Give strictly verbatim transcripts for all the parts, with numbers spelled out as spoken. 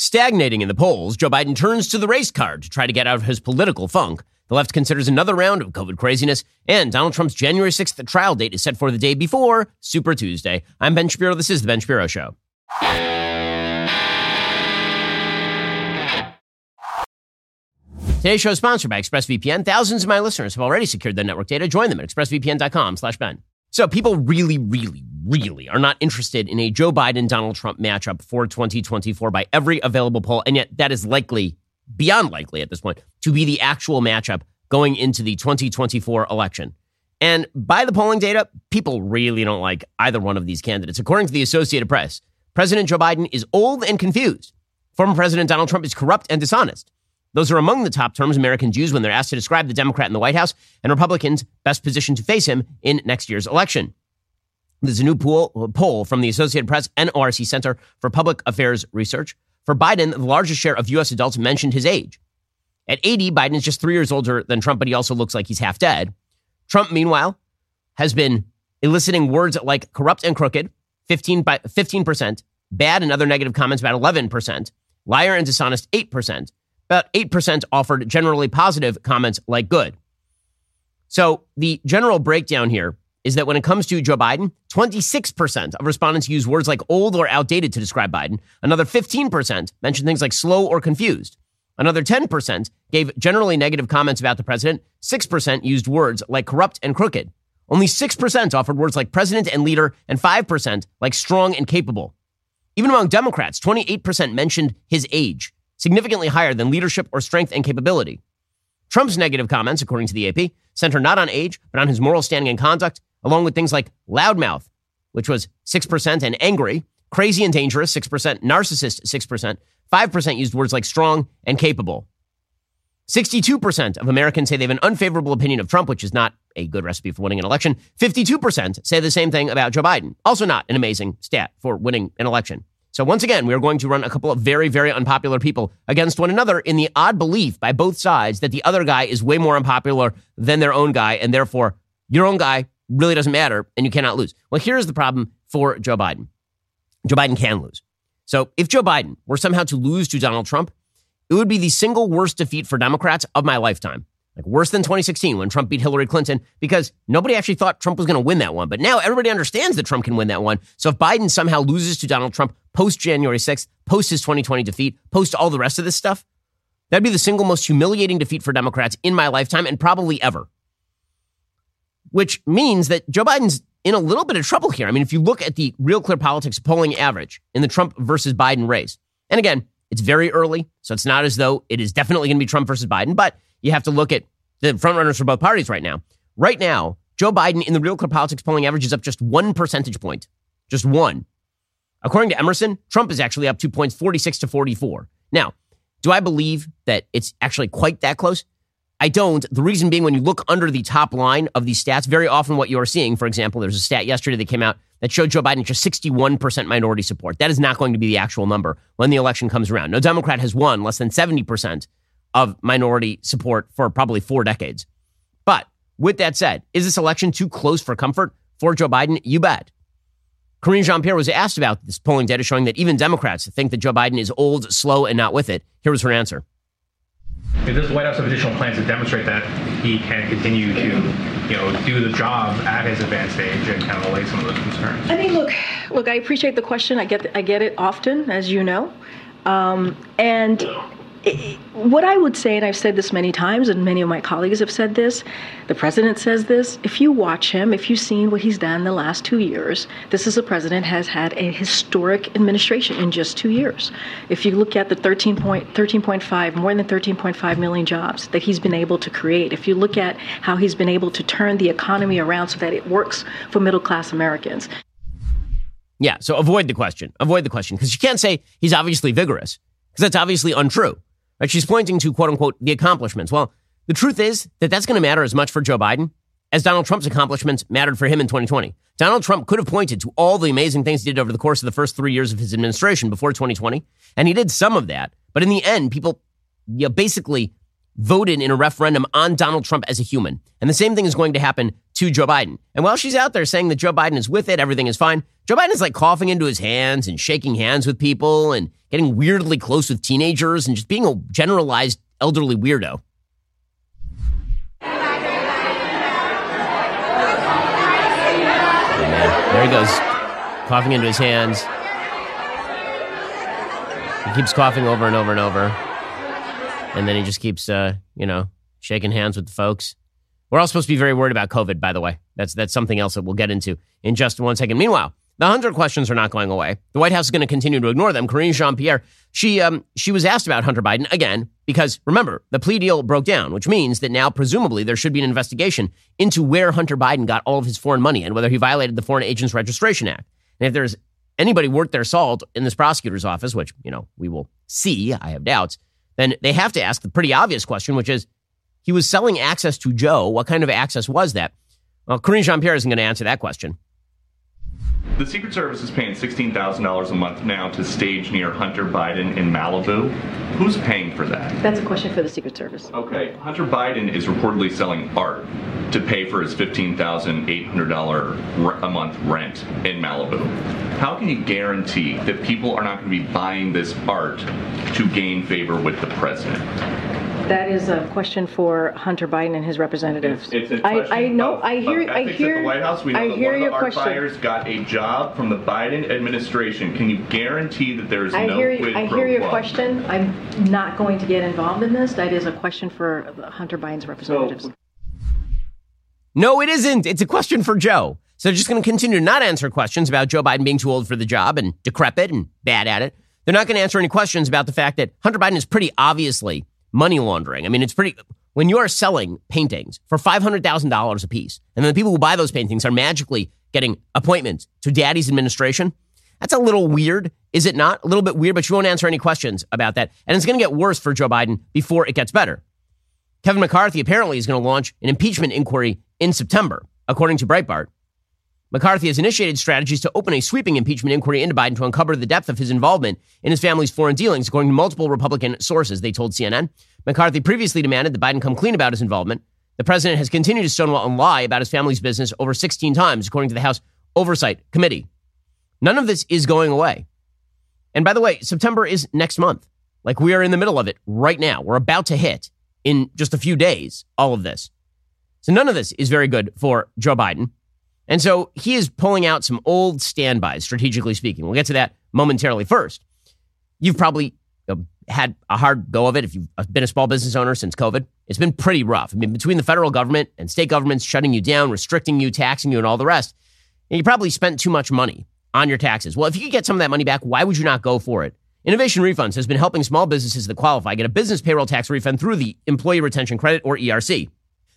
Stagnating in the polls, Joe Biden turns to the race card to try to get out of his political funk. The left considers another round of COVID craziness, and Donald Trump's January sixth trial date is set for the day before Super Tuesday. I'm Ben Shapiro. This is The Ben Shapiro Show. Today's show is sponsored by ExpressVPN. Thousands of my listeners have already secured their network data. Join them at express v p n dot com slash Ben. So people really, really, really are not interested in a Joe Biden-Donald Trump matchup for twenty twenty-four by every available poll. And yet that is likely, beyond likely at this point, to be the actual matchup going into the twenty twenty-four election. And by the polling data, people really don't like either one of these candidates. According to the Associated Press, President Joe Biden is old and confused. Former President Donald Trump is corrupt and dishonest. Those are among the top terms Americans use when they're asked to describe the Democrat in the White House and Republicans best positioned to face him in next year's election. There's a new pool, poll from the Associated Press and O R C Center for Public Affairs Research. For Biden, the largest share of U S adults mentioned his age. At eighty, Biden is just three years older than Trump, but he also looks like he's half dead. Trump, meanwhile, has been eliciting words like corrupt and crooked, fifteen by fifteen percent, bad and other negative comments about eleven percent, liar and dishonest, eight percent. About eight percent offered generally positive comments like good. So the general breakdown here is that when it comes to Joe Biden, twenty-six percent of respondents use words like old or outdated to describe Biden. Another fifteen percent mentioned things like slow or confused. Another ten percent gave generally negative comments about the president. six percent used words like corrupt and crooked. Only six percent offered words like president and leader, and five percent like strong and capable. Even among Democrats, twenty-eight percent mentioned his age, significantly higher than leadership or strength and capability. Trump's negative comments, according to the A P, center not on age, but on his moral standing and conduct, along with things like loudmouth, which was six percent, and angry, crazy and dangerous, six percent, narcissist, six percent, five percent used words like strong and capable. sixty-two percent of Americans say they have an unfavorable opinion of Trump, which is not a good recipe for winning an election. fifty-two percent say the same thing about Joe Biden, also not an amazing stat for winning an election. So once again, we are going to run a couple of very, very unpopular people against one another in the odd belief by both sides that the other guy is way more unpopular than their own guy, and therefore your own guy really doesn't matter and you cannot lose. Well, here's the problem for Joe Biden. Joe Biden can lose. So if Joe Biden were somehow to lose to Donald Trump, it would be the single worst defeat for Democrats of my lifetime. Like worse than twenty sixteen when Trump beat Hillary Clinton, because nobody actually thought Trump was going to win that one. But now everybody understands that Trump can win that one. So if Biden somehow loses to Donald Trump post January sixth, post his twenty twenty defeat, post all the rest of this stuff, that'd be the single most humiliating defeat for Democrats in my lifetime and probably ever. Which means that Joe Biden's in a little bit of trouble here. I mean, if you look at the Real Clear Politics polling average in the Trump versus Biden race, and again, it's very early, so it's not as though it is definitely going to be Trump versus Biden, but you have to look at the frontrunners for both parties right now. Right now, Joe Biden in the Real Clear Politics polling average is up just one percentage point, just one. According to Emerson, Trump is actually up two points, forty-six to forty-four. Now, do I believe that it's actually quite that close? I don't. The reason being, when you look under the top line of these stats, very often what you're seeing, for example, there's a stat yesterday that came out that showed Joe Biden just sixty-one percent minority support. That is not going to be the actual number when the election comes around. No Democrat has won less than seventy percent of minority support for probably four decades. But with that said, is this election too close for comfort for Joe Biden? You bet. Karine Jean-Pierre was asked about this polling data showing that even Democrats think that Joe Biden is old, slow, and not with it. Here was her answer. Does the White House have additional plans to demonstrate that he can continue to, you know, do the job at his advanced age and kind of allay some of those concerns? I mean, look, look, I appreciate the question. I get, I get it often, as you know. Um, and it, what I would say, and I've said this many times, and many of my colleagues have said this, the president says this, if you watch him, if you've seen what he's done the last two years, this is a president has had a historic administration in just two years. If you look at the thirteen point, thirteen point five, more than thirteen point five million jobs that he's been able to create, if you look at how he's been able to turn the economy around so that it works for middle-class Americans. Yeah, so avoid the question. Avoid the question, because you can't say he's obviously vigorous, because that's obviously untrue. Right, she's pointing to, quote unquote, the accomplishments. Well, the truth is that that's going to matter as much for Joe Biden as Donald Trump's accomplishments mattered for him in twenty twenty. Donald Trump could have pointed to all the amazing things he did over the course of the first three years of his administration before twenty twenty, and he did some of that. But in the end, people you know, basically voted in a referendum on Donald Trump as a human. And the same thing is going to happen to Joe Biden. And while she's out there saying that Joe Biden is with it, everything is fine, Joe Biden is like coughing into his hands and shaking hands with people and getting weirdly close with teenagers and just being a generalized elderly weirdo. There he goes, coughing into his hands. He keeps coughing over and over and over. And then he just keeps, uh, you know, shaking hands with the folks. We're all supposed to be very worried about COVID, by the way. That's that's something else that we'll get into in just one second. Meanwhile, the Hunter questions are not going away. The White House is going to continue to ignore them. Karine Jean-Pierre, she um, she was asked about Hunter Biden again, because remember, the plea deal broke down, which means that now presumably there should be an investigation into where Hunter Biden got all of his foreign money and whether he violated the Foreign Agents Registration Act. And if there's anybody worth their salt in this prosecutor's office, which, you know, we will see, I have doubts, then they have to ask the pretty obvious question, which is, he was selling access to Joe. What kind of access was that? Well, Karine Jean-Pierre isn't going to answer that question. The Secret Service is paying sixteen thousand dollars a month now to stage near Hunter Biden in Malibu. Who's paying for that? That's a question for the Secret Service. Okay. Hunter Biden is reportedly selling art to pay for his fifteen thousand eight hundred dollars a month rent in Malibu. How can you guarantee that people are not going to be buying this art to gain favor with the president? That is a question for Hunter Biden and his representatives. It's, it's a question I, I know. Of, I hear. I hear. The White House. We know I that hear one your of the question. Art buyers got a job from the Biden administration. Can you guarantee that there is no quid pro quo? I hear your club? question. I'm not going to get involved in this. That is a question for Hunter Biden's representatives. No, no it isn't. It's a question for Joe. So they're just going to continue to not answer questions about Joe Biden being too old for the job and decrepit and bad at it. They're not going to answer any questions about the fact that Hunter Biden is pretty obviously money laundering. I mean, it's pretty, when you are selling paintings for five hundred thousand dollars a piece, and then the people who buy those paintings are magically getting appointments to daddy's administration, that's a little weird, is it not? A little bit weird, but you won't answer any questions about that. And it's going to get worse for Joe Biden before it gets better. Kevin McCarthy apparently is going to launch an impeachment inquiry in September, according to Breitbart. McCarthy has initiated strategies to open a sweeping impeachment inquiry into Biden to uncover the depth of his involvement in his family's foreign dealings, according to multiple Republican sources, they told C N N. McCarthy previously demanded that Biden come clean about his involvement. The president has continued to stonewall and lie about his family's business over sixteen times, according to the House Oversight Committee. None of this is going away. And by the way, September is next month. Like, we are in the middle of it right now. We're about to hit in just a few days, all of this. So none of this is very good for Joe Biden. And so he is pulling out some old standbys, strategically speaking. We'll get to that momentarily. First, you've probably had a hard go of it if you've been a small business owner since COVID. It's been pretty rough. I mean, between the federal government and state governments shutting you down, restricting you, taxing you, and all the rest, you probably spent too much money on your taxes. Well, if you could get some of that money back, why would you not go for it? Innovation Refunds has been helping small businesses that qualify get a business payroll tax refund through the Employee Retention Credit, or E R C.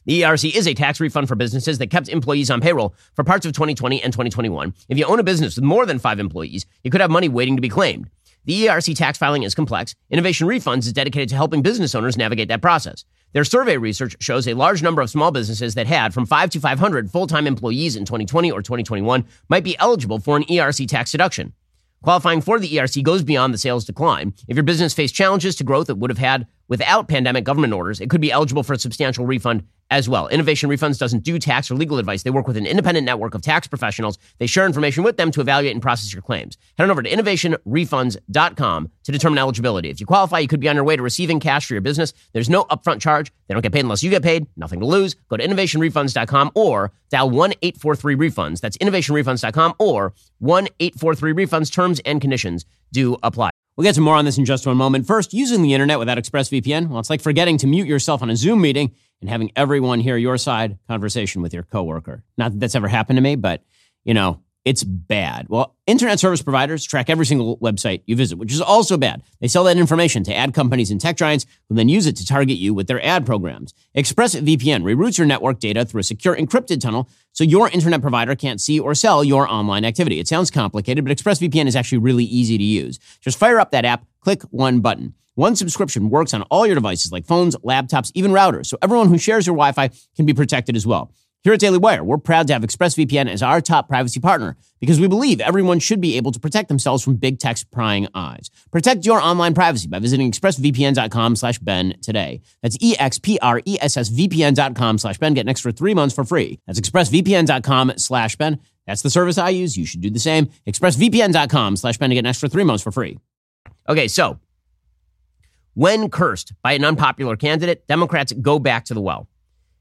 The E R C is a tax refund for businesses that kept employees on payroll for parts of twenty twenty and twenty twenty-one. If you own a business with more than five employees, you could have money waiting to be claimed. The E R C tax filing is complex. Innovation Refunds is dedicated to helping business owners navigate that process. Their survey research shows a large number of small businesses that had from five to five hundred full-time employees in twenty twenty or twenty twenty-one might be eligible for an E R C tax deduction. Qualifying for the E R C goes beyond the sales decline. If your business faced challenges to growth it would have had without pandemic government orders, it could be eligible for a substantial refund as well. Innovation Refunds doesn't do tax or legal advice. They work with an independent network of tax professionals. They share information with them to evaluate and process your claims. Head on over to innovation refunds dot com to determine eligibility. If you qualify, you could be on your way to receiving cash for your business. There's no upfront charge. They don't get paid unless you get paid. Nothing to lose. Go to innovation refunds dot com or dial one eight four three refunds. That's innovation refunds dot com or one eight four three refunds. Terms and conditions do apply. We'll get to more on this in just one moment. First, using the internet without ExpressVPN, well, it's like forgetting to mute yourself on a Zoom meeting and having everyone hear your side conversation with your coworker. Not that that's ever happened to me, but, you know, it's bad. Well, internet service providers track every single website you visit, which is also bad. They sell that information to ad companies and tech giants who then use it to target you with their ad programs. ExpressVPN reroutes your network data through a secure encrypted tunnel so your internet provider can't see or sell your online activity. It sounds complicated, but ExpressVPN is actually really easy to use. Just fire up that app, click one button. One subscription works on all your devices like phones, laptops, even routers, so everyone who shares your Wi-Fi can be protected as well. Here at Daily Wire, we're proud to have ExpressVPN as our top privacy partner because we believe everyone should be able to protect themselves from big tech's prying eyes. Protect your online privacy by visiting expressvpn.com slash Ben today. That's E-X-P-R-E-S-S-V-P-N.com slash Ben. Get an extra three months for free. That's expressvpn.com slash Ben. That's the service I use. You should do the same. expressvpn.com slash Ben to get an extra three months for free. Okay, so when cursed by an unpopular candidate, Democrats go back to the well.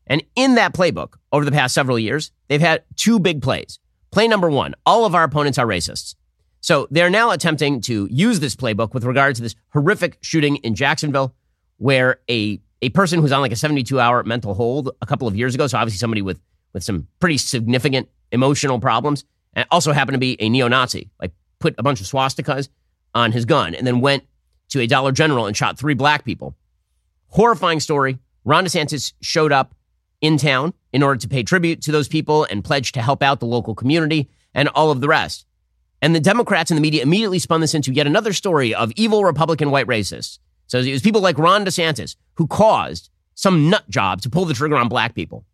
And in that playbook, over the past several years, they've had two big plays. Play number one, all of our opponents are racists. So they're now attempting to use this playbook with regard to this horrific shooting in Jacksonville, where a, a person who's on like a seventy-two hour mental hold a couple of years ago, so obviously somebody with, with some pretty significant emotional problems, and also happened to be a neo-Nazi, like put a bunch of swastikas on his gun and then went to a Dollar General and shot three black people. Horrifying story. Ron DeSantis showed up in town in order to pay tribute to those people and pledge to help out the local community and all of the rest. And the Democrats and the media immediately spun this into yet another story of evil Republican white racists. So it was people like Ron DeSantis who caused some nut job to pull the trigger on black people.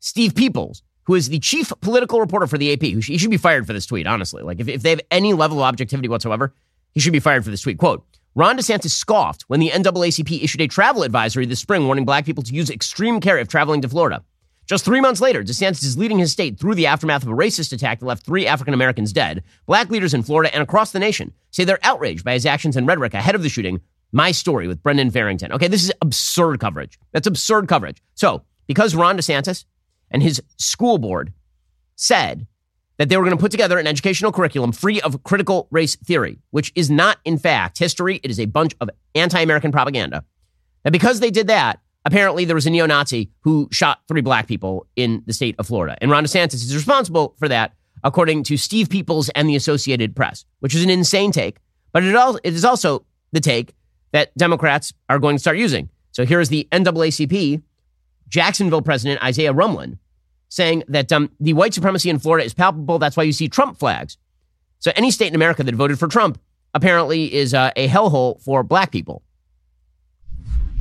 Steve Peoples, who is the chief political reporter for the A P, who he should be fired for this tweet, honestly. Like if, if they have any level of objectivity whatsoever, he should be fired for this tweet. Quote, Ron DeSantis scoffed when the N double A C P issued a travel advisory this spring warning black people to use extreme care if traveling to Florida. Just three months later, DeSantis is leading his state through the aftermath of a racist attack that left three African Americans dead. Black leaders in Florida and across the nation say they're outraged by his actions and rhetoric ahead of the shooting. My story with Brendan Farrington. Okay, this is absurd coverage. That's absurd coverage. So because Ron DeSantis and his school board said that they were going to put together an educational curriculum free of critical race theory, which is not, in fact, history. It is a bunch of anti-American propaganda. And because they did that, apparently there was a neo-Nazi who shot three black people in the state of Florida. And Ron DeSantis is responsible for that, according to Steve Peoples and the Associated Press, which is an insane take. But it, all, it is also the take that Democrats are going to start using. So here is the N double A C P Jacksonville president, Isaiah Rumlin, saying that um, the white supremacy in Florida is palpable. That's why you see Trump flags. So any state in America that voted for Trump apparently is uh, a hellhole for black people.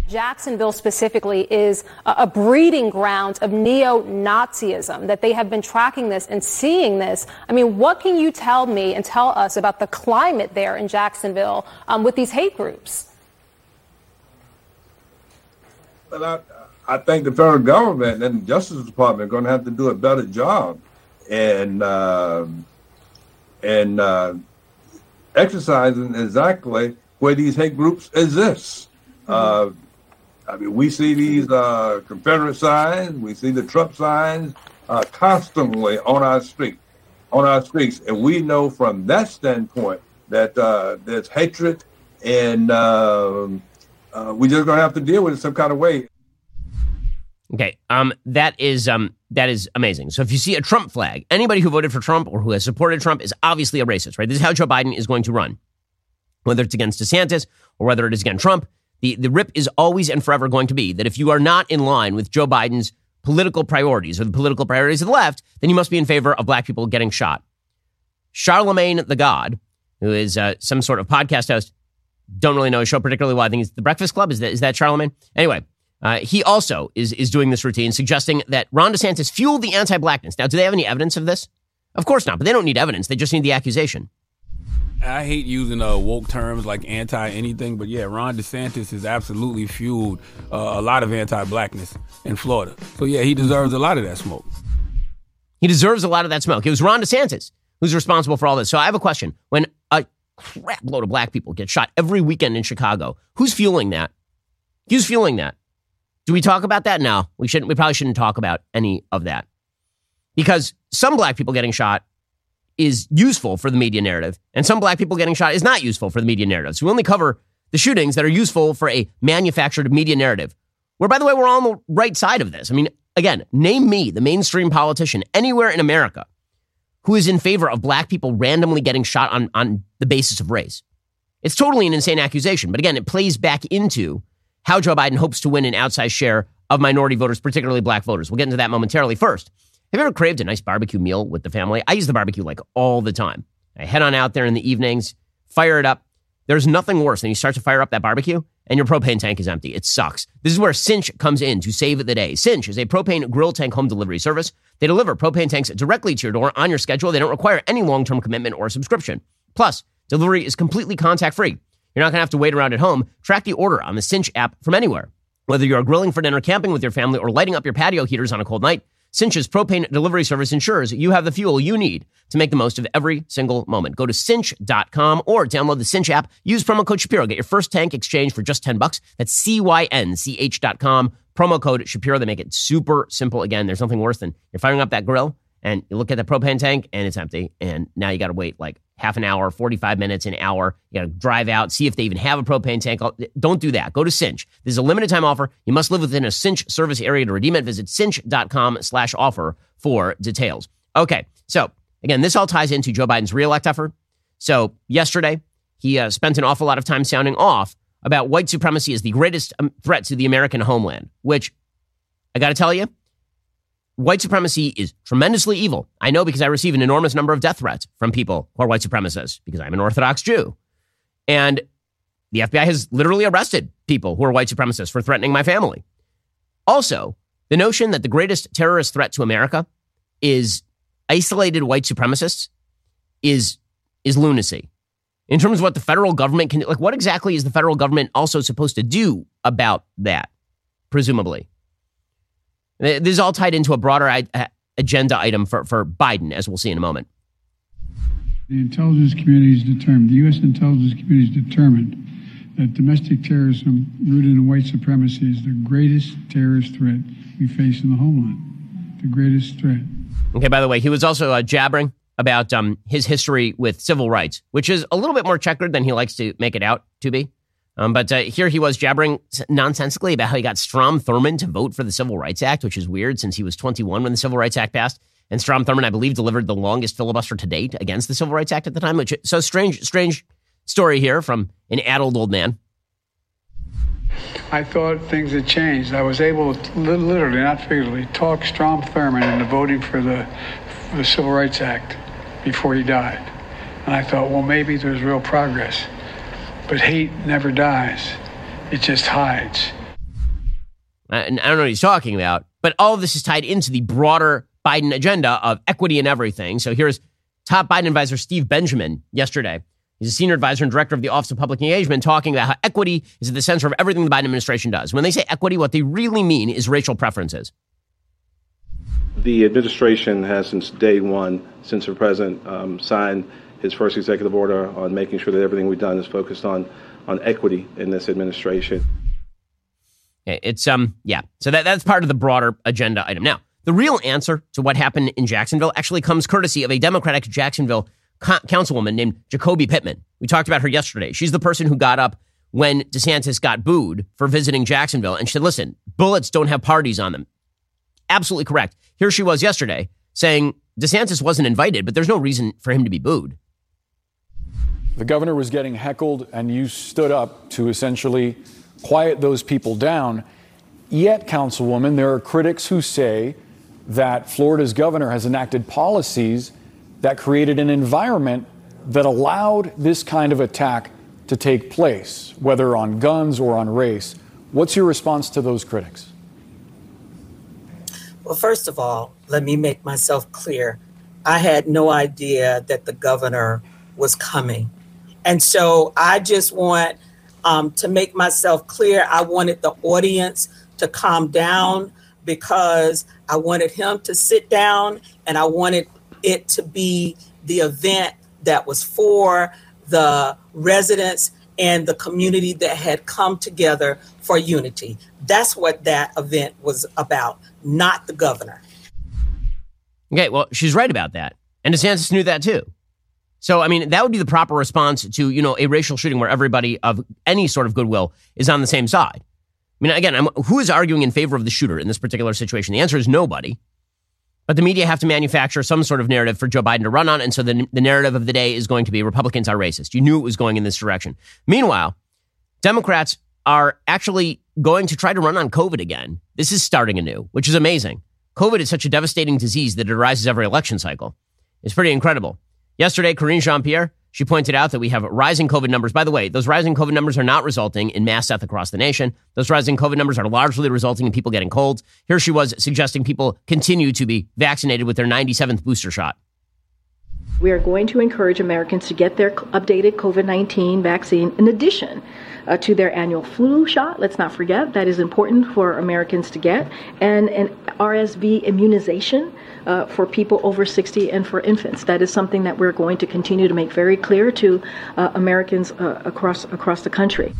Jacksonville specifically is a breeding ground of neo-Nazism, that they have been tracking this and seeing this. I mean, what can you tell me and tell us about the climate there in Jacksonville um, with these hate groups? Well, I, I think the federal government and the Justice Department are going to have to do a better job in, uh, in uh, exercising exactly where these hate groups exist. Uh, I mean, we see these uh, Confederate signs, we see the Trump signs uh, constantly on our street, on our streets. And we know from that standpoint that uh, there's hatred, and uh, uh, we're just going to have to deal with it some kind of way. Okay, um, that is um, that is amazing. So if you see a Trump flag, anybody who voted for Trump or who has supported Trump is obviously a racist, right? This is how Joe Biden is going to run, whether it's against DeSantis or whether it is against Trump. The, the rip is always and forever going to be that if you are not in line with Joe Biden's political priorities or the political priorities of the left, then you must be in favor of black people getting shot. Charlemagne the God, who is uh, some sort of podcast host, don't really know his show particularly well. I think it's The Breakfast Club. Is that is that Charlemagne? Anyway. Uh, he also is is doing this routine, suggesting that Ron DeSantis fueled the anti-blackness. Now, do they have any evidence of this? Of course not, but they don't need evidence. They just need the accusation. I hate using uh, woke terms like anti-anything, but yeah, Ron DeSantis has absolutely fueled uh, a lot of anti-blackness in Florida. So yeah, he deserves a lot of that smoke. He deserves a lot of that smoke. It was Ron DeSantis who's responsible for all this. So I have a question. When a crap load of black people get shot every weekend in Chicago, who's fueling that? Who's fueling that? Do we talk about that? No, we shouldn't. We probably shouldn't talk about any of that, because some black people getting shot is useful for the media narrative, and some black people getting shot is not useful for the media narrative. So we only cover the shootings that are useful for a manufactured media narrative, where, by the way, we're on the right side of this. I mean, again, name me the mainstream politician anywhere in America who is in favor of black people randomly getting shot on, on the basis of race. It's totally an insane accusation, but again, it plays back into how Joe Biden hopes to win an outsized share of minority voters, particularly black voters. We'll get into that momentarily. First, have you ever craved a nice barbecue meal with the family? I use the barbecue like all the time. I head on out there in the evenings, fire it up. There's nothing worse than you start to fire up that barbecue and your propane tank is empty. It sucks. This is where Cinch comes in to save the day. Cinch is a propane grill tank home delivery service. They deliver propane tanks directly to your door on your schedule. They don't require any long-term commitment or subscription. Plus, delivery is completely contact-free. You're not going to have to wait around at home. Track the order on the Cinch app from anywhere. Whether you're grilling for dinner, camping with your family, or lighting up your patio heaters on a cold night, Cinch's propane delivery service ensures you have the fuel you need to make the most of every single moment. Go to cinch dot com or download the Cinch app. Use promo code Shapiro. Get your first tank exchange for just ten bucks. That's C Y N C H dot com. Promo code Shapiro. They make it super simple. Again, there's nothing worse than you're firing up that grill and you look at the propane tank and it's empty. And now you got to wait like half an hour, forty-five minutes, an hour. You got to drive out, see if they even have a propane tank. Don't do that. Go to Cinch. This is a limited time offer. You must live within a Cinch service area to redeem it. Visit cinch dot com slash offer for details. Okay, so again, this all ties into Joe Biden's reelect effort. So yesterday, he uh, spent an awful lot of time sounding off about white supremacy as the greatest um, threat to the American homeland, which I got to tell you, white supremacy is tremendously evil. I know because I receive an enormous number of death threats from people who are white supremacists because I'm an Orthodox Jew. And the F B I has literally arrested people who are white supremacists for threatening my family. Also, the notion that the greatest terrorist threat to America is isolated white supremacists is, is lunacy. In terms of what the federal government can do, like what exactly is the federal government also supposed to do about that, presumably? This is all tied into a broader agenda item for, for Biden, as we'll see in a moment. The intelligence community is determined, the U S intelligence community is determined that domestic terrorism rooted in white supremacy is the greatest terrorist threat we face in the homeland. The greatest threat. Okay, by the way, he was also uh, jabbering about um, his history with civil rights, which is a little bit more checkered than he likes to make it out to be. Um, but uh, here he was jabbering nonsensically about how he got Strom Thurmond to vote for the Civil Rights Act, which is weird since he was twenty-one when the Civil Rights Act passed. And Strom Thurmond, I believe, delivered the longest filibuster to date against the Civil Rights Act at the time. Which so strange, strange story here from an addled old man. I thought things had changed. I was able to literally, not figuratively, talk Strom Thurmond into voting for the, for the Civil Rights Act before he died. And I thought, well, maybe there's real progress. But hate never dies. It just hides. I, I don't know what he's talking about, but all of this is tied into the broader Biden agenda of equity and everything. So here's top Biden advisor Steve Benjamin yesterday. He's a senior advisor and director of the Office of Public Engagement, talking about how equity is at the center of everything the Biden administration does. When they say equity, what they really mean is racial preferences. The administration has since day one, since the president um, signed his first executive order on making sure that everything we've done is focused on on equity in this administration. It's, um, yeah, so that, that's part of the broader agenda item. Now, the real answer to what happened in Jacksonville actually comes courtesy of a Democratic Jacksonville co- councilwoman named Jacoby Pittman. We talked about her yesterday. She's the person who got up when DeSantis got booed for visiting Jacksonville. And she said, listen, bullets don't have parties on them. Absolutely correct. Here she was yesterday saying DeSantis wasn't invited, but there's no reason for him to be booed. The governor was getting heckled, and you stood up to essentially quiet those people down. Yet, Councilwoman, there are critics who say that Florida's governor has enacted policies that created an environment that allowed this kind of attack to take place, whether on guns or on race. What's your response to those critics? Well, first of all, let me make myself clear. I had no idea that the governor was coming. And so I just want um, to make myself clear. I wanted the audience to calm down because I wanted him to sit down and I wanted it to be the event that was for the residents and the community that had come together for unity. That's what that event was about, not the governor. Okay, well, she's right about that. And DeSantis knew that too. So, I mean, that would be the proper response to, you know, a racial shooting where everybody of any sort of goodwill is on the same side. I mean, again, I'm, who is arguing in favor of the shooter in this particular situation? The answer is nobody. But the media have to manufacture some sort of narrative for Joe Biden to run on. And so the, the narrative of the day is going to be Republicans are racist. You knew it was going in this direction. Meanwhile, Democrats are actually going to try to run on COVID again. This is starting anew, which is amazing. COVID is such a devastating disease that it arises every election cycle. It's pretty incredible. Yesterday, Karine Jean-Pierre She pointed out that we have rising COVID numbers. By the way, those rising COVID numbers are not resulting in mass death across the nation. Those rising COVID numbers are largely resulting in people getting colds. Here she was suggesting people continue to be vaccinated with their ninety-seventh booster shot. We are going to encourage Americans to get their updated COVID nineteen vaccine in addition uh, to their annual flu shot. Let's not forget that is important for Americans to get, and an R S V immunization uh, for people over sixty and for infants. That is something that we're going to continue to make very clear to uh, Americans uh, across across the country.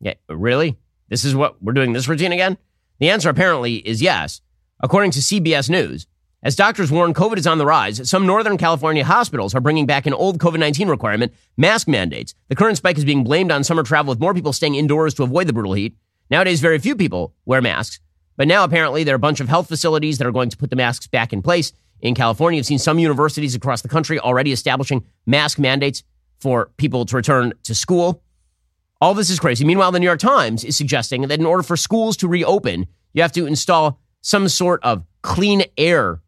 Yeah, really? This is what we're doing, this routine again? The answer apparently is yes. According to C B S News, as doctors warn COVID is on the rise, some Northern California hospitals are bringing back an old COVID nineteen requirement, mask mandates. The current spike is being blamed on summer travel, with more people staying indoors to avoid the brutal heat. Nowadays, very few people wear masks. But now, apparently, there are a bunch of health facilities that are going to put the masks back in place. In California, you've seen some universities across the country already establishing mask mandates for people to return to school. All this is crazy. Meanwhile, the New York Times is suggesting that in order for schools to reopen, you have to install some sort of clean air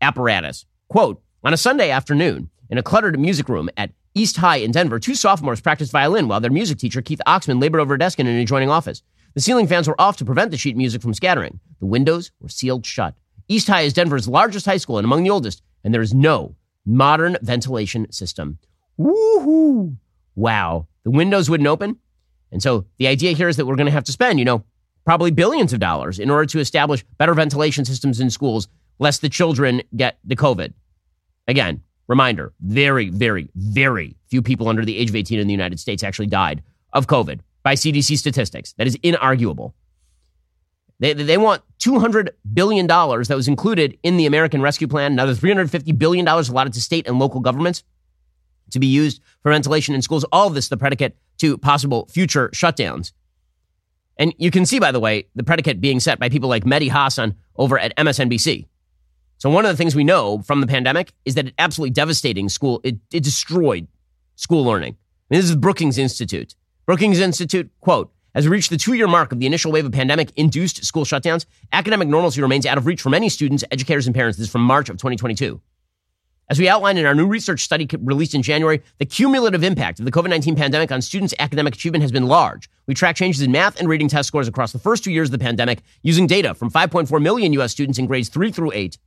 apparatus. Quote, on a Sunday afternoon, in a cluttered music room at East High in Denver, two sophomores practiced violin while their music teacher, Keith Oxman, labored over a desk in an adjoining office. The ceiling fans were off to prevent the sheet music from scattering. The windows were sealed shut. East High is Denver's largest high school and among the oldest, and there is no modern ventilation system. Woohoo! Wow. The windows wouldn't open. And so the idea here is that we're going to have to spend, you know, probably billions of dollars in order to establish better ventilation systems in schools, lest the children get the COVID. Again, reminder, very, very, very few people under the age of eighteen in the United States actually died of COVID by C D C statistics. That is inarguable. They, they want two hundred billion dollars that was included in the American Rescue Plan, another three hundred fifty billion dollars allotted to state and local governments to be used for ventilation in schools. All of this the predicate to possible future shutdowns. And you can see, by the way, the predicate being set by people like Mehdi Hassan over at M S N B C. So one of the things we know from the pandemic is that it absolutely devastating school. It, it destroyed school learning. I mean, this is Brookings Institute. Brookings Institute, quote, as we reach the two-year mark of the initial wave of pandemic-induced school shutdowns, academic normalcy remains out of reach for many students, educators, and parents. This is from March of twenty twenty-two. As we outlined in our new research study released in January, the cumulative impact of the COVID nineteen pandemic on students' academic achievement has been large. We track changes in math and reading test scores across the first two years of the pandemic using data from five point four million U S students in grades three through eight.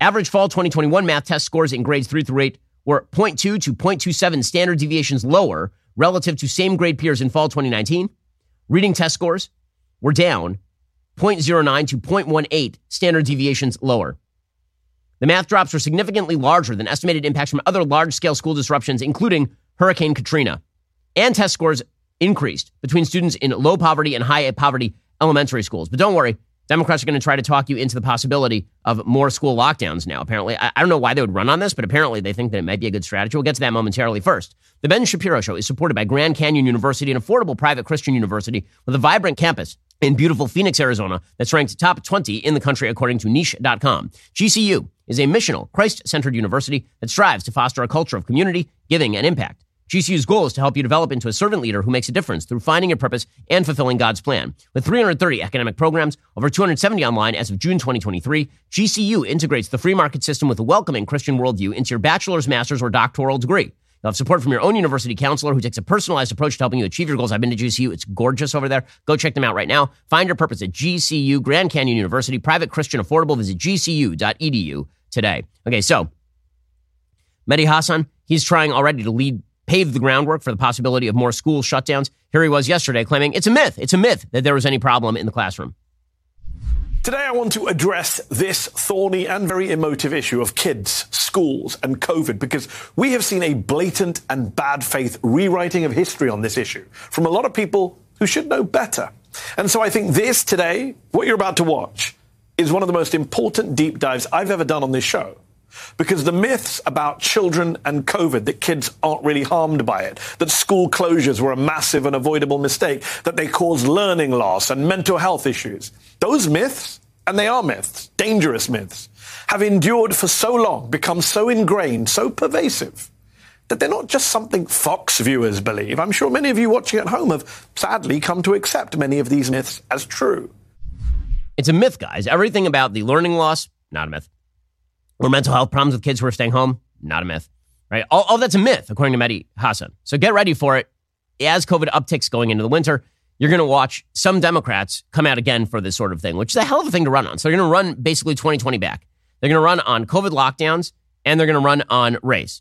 Average fall twenty twenty-one math test scores in grades three through eight were zero point two to zero point two seven standard deviations lower relative to same grade peers in fall twenty nineteen. Reading test scores were down zero point zero nine to zero point one eight standard deviations lower. The math drops were significantly larger than estimated impacts from other large-scale school disruptions, including Hurricane Katrina. And test scores increased between students in low poverty and high poverty elementary schools. But don't worry. Democrats are going to try to talk you into the possibility of more school lockdowns now, apparently. I, I don't know why they would run on this, but apparently they think that it might be a good strategy. We'll get to that momentarily. First, the Ben Shapiro Show is supported by Grand Canyon University, an affordable private Christian university with a vibrant campus in beautiful Phoenix, Arizona, that's ranked top twenty in the country, according to niche dot com. G C U is a missional, Christ-centered university that strives to foster a culture of community, giving, and impact. G C U's goal is to help you develop into a servant leader who makes a difference through finding your purpose and fulfilling God's plan. With three hundred thirty academic programs, over two hundred seventy online as of June twenty twenty-three, G C U integrates the free market system with a welcoming Christian worldview into your bachelor's, master's, or doctoral degree. You'll have support from your own university counselor who takes a personalized approach to helping you achieve your goals. I've been to G C U. It's gorgeous over there. Go check them out right now. Find your purpose at G C U, Grand Canyon University, private, Christian, affordable. Visit G C U dot E D U today. Okay, so Mehdi Hassan, he's trying already to lead paved the groundwork for the possibility of more school shutdowns. Here he was yesterday claiming it's a myth. It's a myth that there was any problem in the classroom. Today, I want to address this thorny and very emotive issue of kids, schools, and COVID, because we have seen a blatant and bad faith rewriting of history on this issue from a lot of people who should know better. And so I think this today, what you're about to watch, is one of the most important deep dives I've ever done on this show. Because the myths about children and COVID, that kids aren't really harmed by it, that school closures were a massive and avoidable mistake, that they cause learning loss and mental health issues, those myths, and they are myths, dangerous myths, have endured for so long, become so ingrained, so pervasive, that they're not just something Fox viewers believe. I'm sure many of you watching at home have sadly come to accept many of these myths as true. It's a myth, guys. Everything about the learning loss, not a myth. Or mental health problems with kids who are staying home, not a myth. right? All, all that's a myth, according to Mehdi Hassan. So get ready for it. As COVID upticks going into the winter, you're going to watch some Democrats come out again for this sort of thing, which is a hell of a thing to run on. So they're going to run basically twenty twenty back. They're going to run on COVID lockdowns, and they're going to run on race.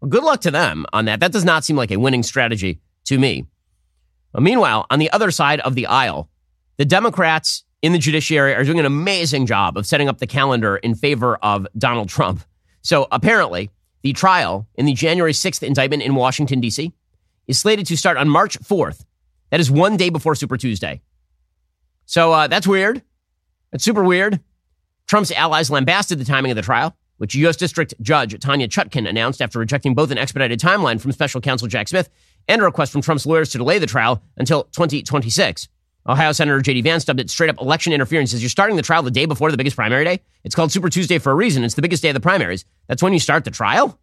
Well, good luck to them on that. That does not seem like a winning strategy to me. But meanwhile, on the other side of the aisle, the Democrats in the judiciary are doing an amazing job of setting up the calendar in favor of Donald Trump. So apparently, the trial in the January sixth indictment in Washington, D C is slated to start on March fourth. That is one day before Super Tuesday. So uh, that's weird. That's super weird. Trump's allies lambasted the timing of the trial, which U S District Judge Tanya Chutkan announced after rejecting both an expedited timeline from special counsel Jack Smith and a request from Trump's lawyers to delay the trial until twenty twenty-six. Ohio Senator J D Vance dubbed it straight up election interference. You're starting the trial the day before the biggest primary day. It's called Super Tuesday for a reason. It's the biggest day of the primaries. That's when you start the trial?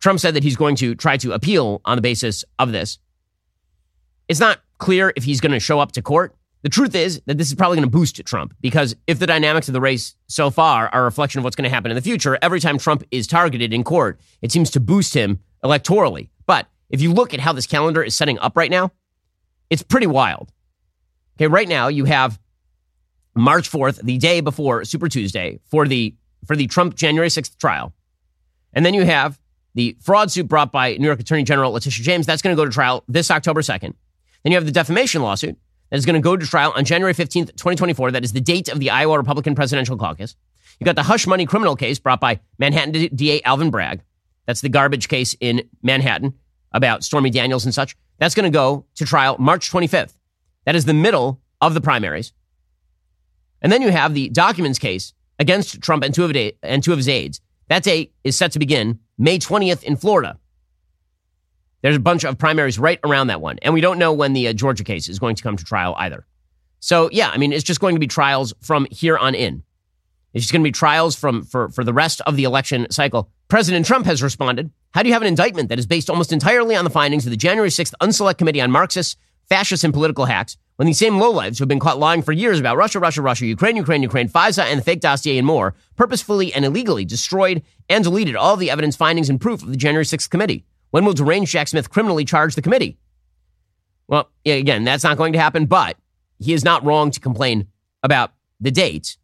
Trump said that he's going to try to appeal on the basis of this. It's not clear if he's going to show up to court. The truth is that this is probably going to boost Trump, because if the dynamics of the race so far are a reflection of what's going to happen in the future, every time Trump is targeted in court, it seems to boost him electorally. But if you look at how this calendar is setting up right now, it's pretty wild. Okay, right now you have March fourth, the day before Super Tuesday, for the for the Trump January sixth trial. And then you have the fraud suit brought by New York Attorney General Letitia James. That's going to go to trial this October second. Then you have the defamation lawsuit that is going to go to trial on January fifteenth, twenty twenty-four. That is the date of the Iowa Republican Presidential Caucus. You got the hush money criminal case brought by Manhattan D A Alvin Bragg. That's the garbage case in Manhattan about Stormy Daniels and such. That's going to go to trial March twenty-fifth. That is the middle of the primaries. And then you have the documents case against Trump and two of, it, and two of his aides. That date is set to begin May twentieth in Florida. There's a bunch of primaries right around that one. And we don't know when the uh, Georgia case is going to come to trial either. So yeah, I mean, it's just going to be trials from here on in. It's just going to be trials from for, for the rest of the election cycle. President Trump has responded. How do you have an indictment that is based almost entirely on the findings of the January sixth Unselect Committee on Marxists, Fascists, and Political Hacks, when these same lowlives who have been caught lying for years about Russia, Russia, Russia, Ukraine, Ukraine, Ukraine, FISA, and the fake dossier and more, purposefully and illegally destroyed and deleted all the evidence, findings, and proof of the January sixth Committee? When will deranged Jack Smith criminally charge the committee? Well, again, that's not going to happen, but he is not wrong to complain about the date.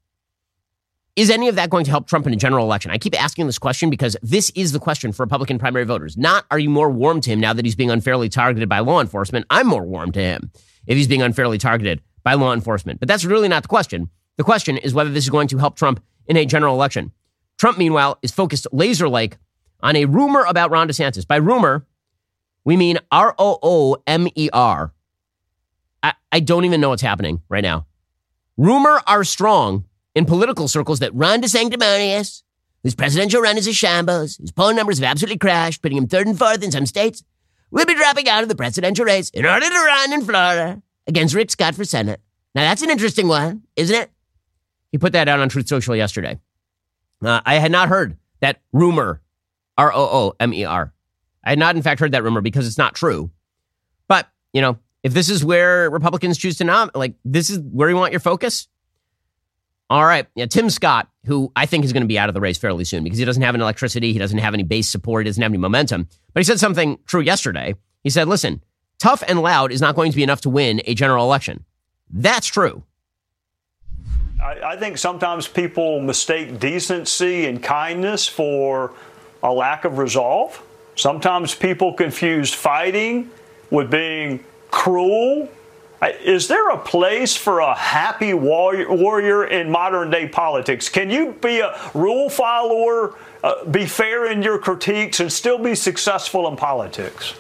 Is any of that going to help Trump in a general election? I keep asking this question because this is the question for Republican primary voters. Not are you more warm to him now that he's being unfairly targeted by law enforcement? I'm more warm to him if he's being unfairly targeted by law enforcement. But that's really not the question. The question is whether this is going to help Trump in a general election. Trump, meanwhile, is focused laser-like on a rumor about Ron DeSantis. By rumor, we mean R O O M E R. I, I don't even know what's happening right now. Rumor are strong in political circles that Ron DeSantis, whose presidential run is a shambles, whose poll numbers have absolutely crashed, putting him third and fourth in some states, will be dropping out of the presidential race in order to run in Florida against Rick Scott for Senate. Now, that's an interesting one, isn't it? He put that out on Truth Social yesterday. Uh, I had not heard that rumor, R O O M E R. I had not, in fact, heard that rumor because it's not true. But, you know, if this is where Republicans choose to not, like, this is where you want your focus. All right. Yeah, Tim Scott, who I think is going to be out of the race fairly soon because he doesn't have any electricity. He doesn't have any base support. He doesn't have any momentum. But he said something true yesterday. He said, listen, tough and loud is not going to be enough to win a general election. That's true. I, I think sometimes people mistake decency and kindness for a lack of resolve. Sometimes people confuse fighting with being cruel. Is there a place for a happy warrior in modern-day politics? Can you be a rule follower, uh, be fair in your critiques, and still be successful in politics?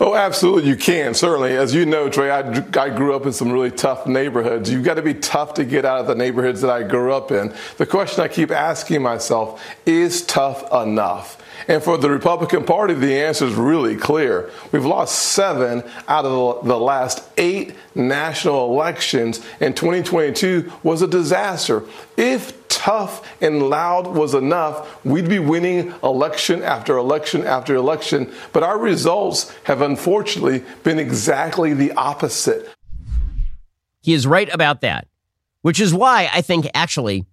Oh, absolutely, you can, certainly. As you know, Trey, I, I grew up in some really tough neighborhoods. You've got to be tough to get out of the neighborhoods that I grew up in. The question I keep asking myself, is tough enough? And for the Republican Party, the answer is really clear. We've lost seven out of the last eight national elections, and twenty twenty-two was a disaster. If tough and loud was enough, we'd be winning election after election after election. But our results have unfortunately been exactly the opposite. He is right about that, which is why I think actually,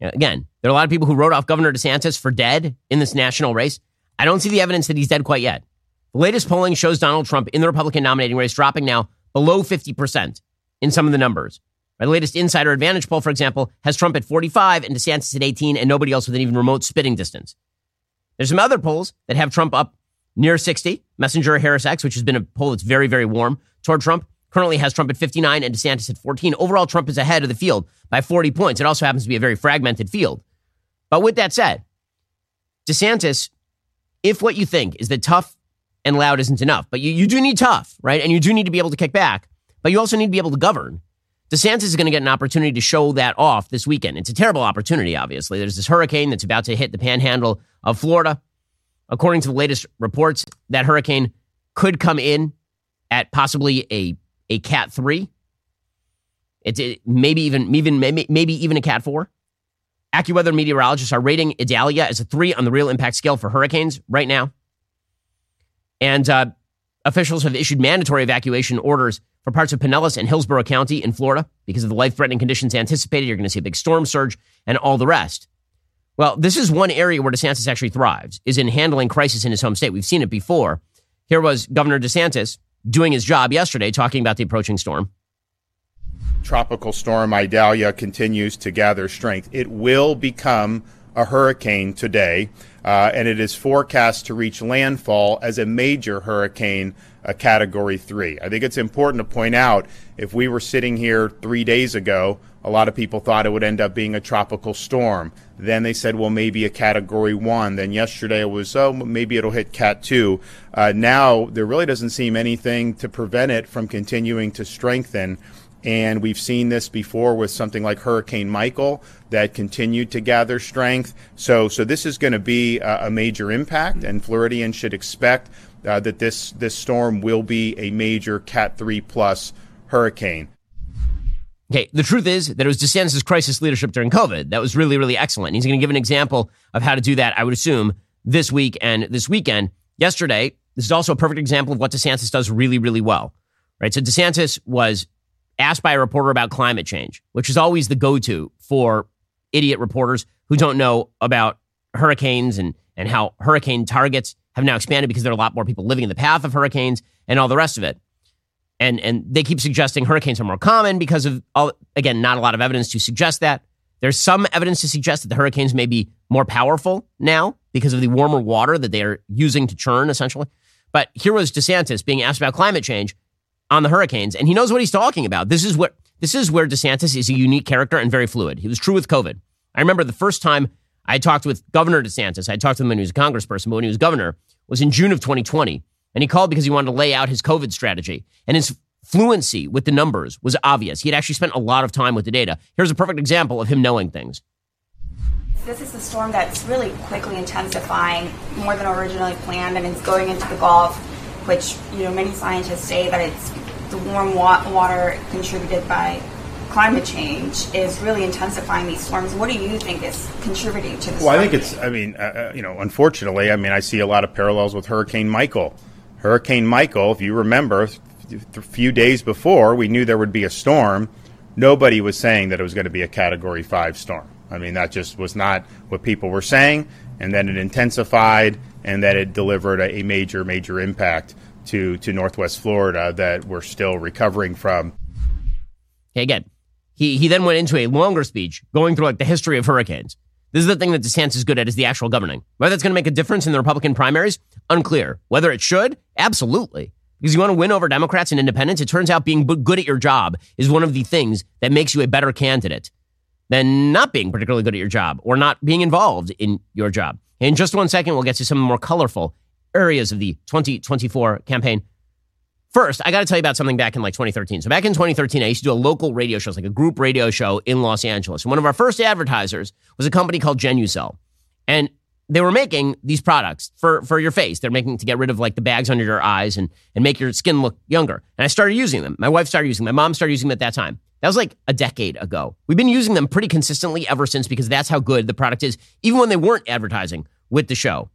again, There are a lot of people who wrote off Governor DeSantis for dead in this national race. I don't see the evidence that he's dead quite yet. The latest polling shows Donald Trump in the Republican nominating race dropping now below fifty percent in some of the numbers. The latest Insider Advantage poll, for example, has Trump at forty-five and DeSantis at eighteen and nobody else within even remote spitting distance. There's some other polls that have Trump up near sixty. Messenger Harris X, which has been a poll that's very, very warm toward Trump, currently has Trump at fifty-nine and DeSantis at fourteen. Overall, Trump is ahead of the field by forty points. It also happens to be a very fragmented field. But with that said, DeSantis, if what you think is that tough and loud isn't enough, but you, you do need tough, right? And you do need to be able to kick back, but you also need to be able to govern. DeSantis is going to get an opportunity to show that off this weekend. It's a terrible opportunity, obviously. There's this hurricane that's about to hit the panhandle of Florida. According to the latest reports, that hurricane could come in at possibly a, a Cat three. It's it, maybe even even maybe, maybe even a Cat four. AccuWeather meteorologists are rating Idalia as a three on the real impact scale for hurricanes right now. And uh, officials have issued mandatory evacuation orders for parts of Pinellas and Hillsborough County in Florida because of the life-threatening conditions anticipated. You're going to see a big storm surge and all the rest. Well, this is one area where DeSantis actually thrives, is in handling crisis in his home state. We've seen it before. Here was Governor DeSantis doing his job yesterday, talking about the approaching storm. Tropical storm Idalia continues to gather strength. It will become a hurricane today, uh, and it is forecast to reach landfall as a major hurricane, a Category three. I think it's important to point out, if we were sitting here three days ago, a lot of people thought it would end up being a tropical storm. Then they said, well, maybe a Category one. Then yesterday it was, oh, maybe it'll hit Cat two. Uh, now there really doesn't seem anything to prevent it from continuing to strengthen. And we've seen this before with something like Hurricane Michael that continued to gather strength. So so this is going to be a, a major impact, and Floridians should expect uh, that this, this storm will be a major Cat three plus hurricane. Okay, the truth is that it was DeSantis' crisis leadership during COVID that was really, really excellent. He's going to give an example of how to do that, I would assume, this week and this weekend. Yesterday, this is also a perfect example of what DeSantis does really, really well, right? So DeSantis was asked by a reporter about climate change, which is always the go-to for idiot reporters who don't know about hurricanes and, and how hurricane targets have now expanded because there are a lot more people living in the path of hurricanes and all the rest of it. And, and they keep suggesting hurricanes are more common because of, all, again, not a lot of evidence to suggest that. There's some evidence to suggest that the hurricanes may be more powerful now because of the warmer water that they are using to churn, essentially. But here was DeSantis being asked about climate change on the hurricanes, and he knows what he's talking about. This is what this is where DeSantis is a unique character and very fluid. He was true with COVID. I remember the first time I talked with Governor DeSantis, I talked to him when he was a congressperson, but when he was governor, was in June of twenty twenty, and he called because he wanted to lay out his COVID strategy, and his fluency with the numbers was obvious. He had actually spent a lot of time with the data. Here's a perfect example of him knowing things. This is a storm that's really quickly intensifying, more than originally planned, and it's going into the Gulf, which, you know, many scientists say that it's the warm wa- water contributed by climate change is really intensifying these storms. What do you think is contributing to this? Well, I think it's, I mean, uh, you know, unfortunately, I mean, I see a lot of parallels with Hurricane Michael. Hurricane Michael, if you remember, a few days before we knew there would be a storm, nobody was saying that it was going to be a Category five storm. I mean, that just was not what people were saying. And then it intensified, and that it delivered a major, major impact to, to Northwest Florida that we're still recovering from. Okay, again, he, he then went into a longer speech going through like the history of hurricanes. This is the thing that DeSantis is good at, is the actual governing. Whether that's going to make a difference in the Republican primaries, unclear. Whether it should, absolutely. Because you want to win over Democrats and independents, it turns out being good at your job is one of the things that makes you a better candidate than not being particularly good at your job or not being involved in your job. In just one second, we'll get to some more colorful areas of the twenty twenty-four campaign. First, I got to tell you about something back in like twenty thirteen. So back in twenty thirteen, I used to do a local radio show, like a group radio show in Los Angeles. And one of our first advertisers was a company called Genucel. And they were making these products for, for your face. They're making to get rid of like the bags under your eyes and, and make your skin look younger. And I started using them. My wife started using them. My mom started using them at that time. That was like a decade ago. We've been using them pretty consistently ever since because that's how good the product is, even when they weren't advertising with the show.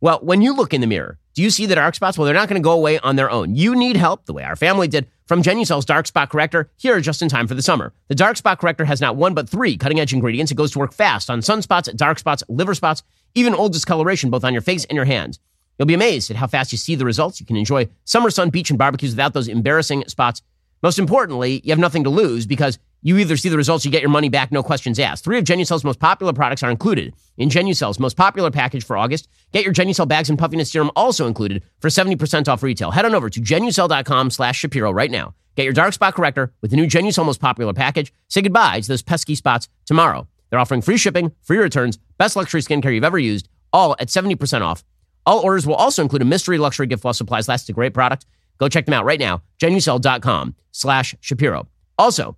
Well, when you look in the mirror, do you see the dark spots? Well, they're not going to go away on their own. You need help the way our family did From Genucel's Dark Spot Corrector, here just in time for the summer. The Dark Spot Corrector has not one but three cutting-edge ingredients. It goes to work fast on sunspots, dark spots, liver spots, even old discoloration, both on your face and your hands. You'll be amazed at how fast you see the results. You can enjoy summer sun, beach, and barbecues without those embarrassing spots. Most importantly, you have nothing to lose because you either see the results, you get your money back, no questions asked. Three of Genucel's most popular products are included in Genucel's most popular package for August. Get your Genucel bags and puffiness serum also included for seventy percent off retail. Head on over to Genucel.com slash Shapiro right now. Get your dark spot corrector with the new Genucel most popular package. Say goodbye to those pesky spots tomorrow. They're offering free shipping, free returns, best luxury skincare you've ever used, all at seventy percent off. All orders will also include a mystery luxury gift while supplies last. It's a great product. Go check them out right now, Genucel.com slash Shapiro. Also,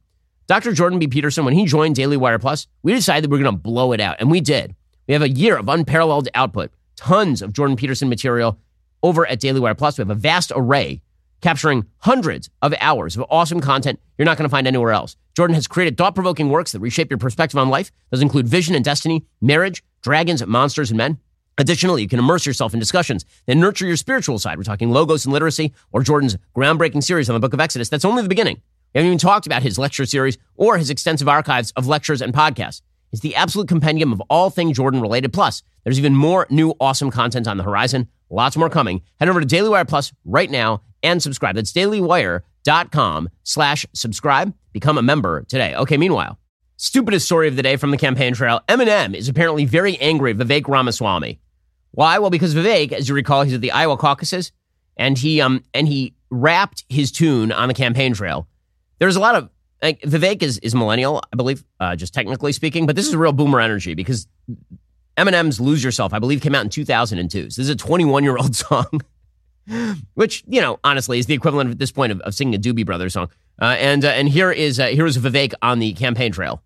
Doctor Jordan B. Peterson, when he joined Daily Wire Plus, we decided we were going to blow it out, and we did. We have a year of unparalleled output, tons of Jordan Peterson material over at Daily Wire Plus. We have a vast array capturing hundreds of hours of awesome content you're not going to find anywhere else. Jordan has created thought-provoking works that reshape your perspective on life. Those include Vision and Destiny, Marriage, Dragons, Monsters, and Men. Additionally, you can immerse yourself in discussions that nurture your spiritual side. We're talking Logos and Literacy or Jordan's groundbreaking series on the Book of Exodus. That's only the beginning. We haven't even talked about his lecture series or his extensive archives of lectures and podcasts. It's the absolute compendium of all things Jordan related. Plus, there's even more new awesome content on the horizon. Lots more coming. Head over to Daily Wire Plus right now and subscribe. That's dailywire.com slash subscribe. Become a member today. Okay, meanwhile, stupidest story of the day from the campaign trail. Eminem is apparently very angry at Vivek Ramaswamy. Why? Well, because Vivek, as you recall, he's at the Iowa caucuses, and he um and he rapped his tune on the campaign trail. There's a lot of, like, Vivek is, is millennial, I believe, uh, just technically speaking, but this is real boomer energy because Eminem's Lose Yourself, I believe, came out in two thousand two. So this is a twenty-one-year-old song, which, you know, honestly, is the equivalent at this point of, of singing a Doobie Brothers song. Uh, and uh, and here is uh, here is Vivek on the campaign trail.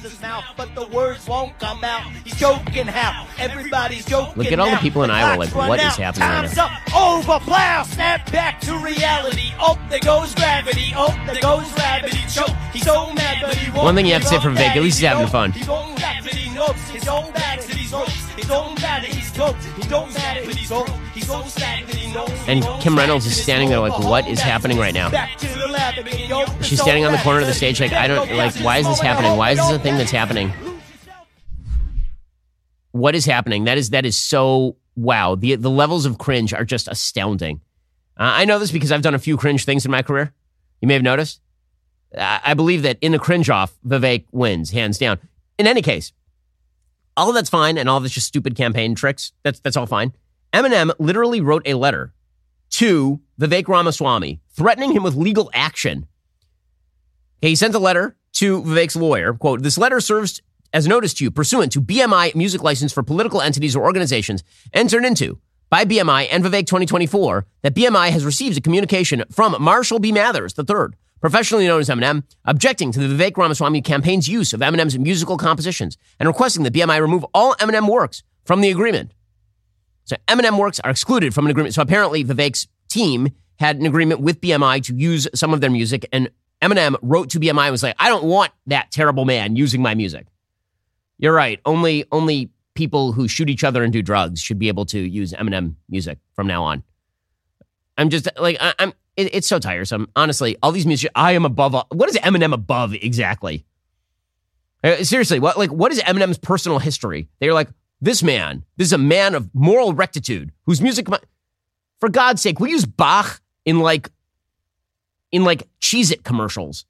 His mouth, but the words won't come out. He's joking how everybody's joking. Look at all the people in Iowa, like, what is happening right now? Time's up, over, plow, snap back to reality. Oh, there goes gravity. Oh, there goes gravity. Choke. He's so mad, but he won't. One thing you have to say for Vivek, at least he's having fun. He's on that, but he knows his own bags and he's on his own bad, he's dope. He don't have it, but he's on. He's so sad that he knows. And Kim Reynolds is standing there like, what is happening right now? She's standing on the corner of the stage like, I don't, like, why is this happening? Why is this a thing that's happening? What is happening? That is, that is so, wow. The, the levels of cringe are just astounding. Uh, I know this because I've done a few cringe things in my career. You may have noticed. I, I believe that in a cringe-off, Vivek wins, hands down. In any case, all of that's fine and all of that's just stupid campaign tricks. That's, that's all fine. Eminem literally wrote a letter to Vivek Ramaswamy threatening him with legal action. He sent a letter to Vivek's lawyer, quote, "This letter serves as notice to you pursuant to B M I music license for political entities or organizations entered into by B M I and Vivek twenty twenty-four that B M I has received a communication from Marshall B. Mathers the third, professionally known as Eminem, objecting to the Vivek Ramaswamy campaign's use of Eminem's musical compositions and requesting that B M I remove all Eminem works from the agreement." So Eminem works are excluded from an agreement. So apparently Vivek's team had an agreement with B M I to use some of their music. And Eminem wrote to B M I and was like, I don't want that terrible man using my music. You're right. Only, only people who shoot each other and do drugs should be able to use Eminem music from now on. I'm just like, I, I'm, it, it's so tiresome. Honestly, all these music, I am above. All, what is Eminem above exactly? Seriously, what, like, what is Eminem's personal history? They're like, this man, this is a man of moral rectitude whose music, for God's sake, we use Bach in like, in like Cheez-It commercials.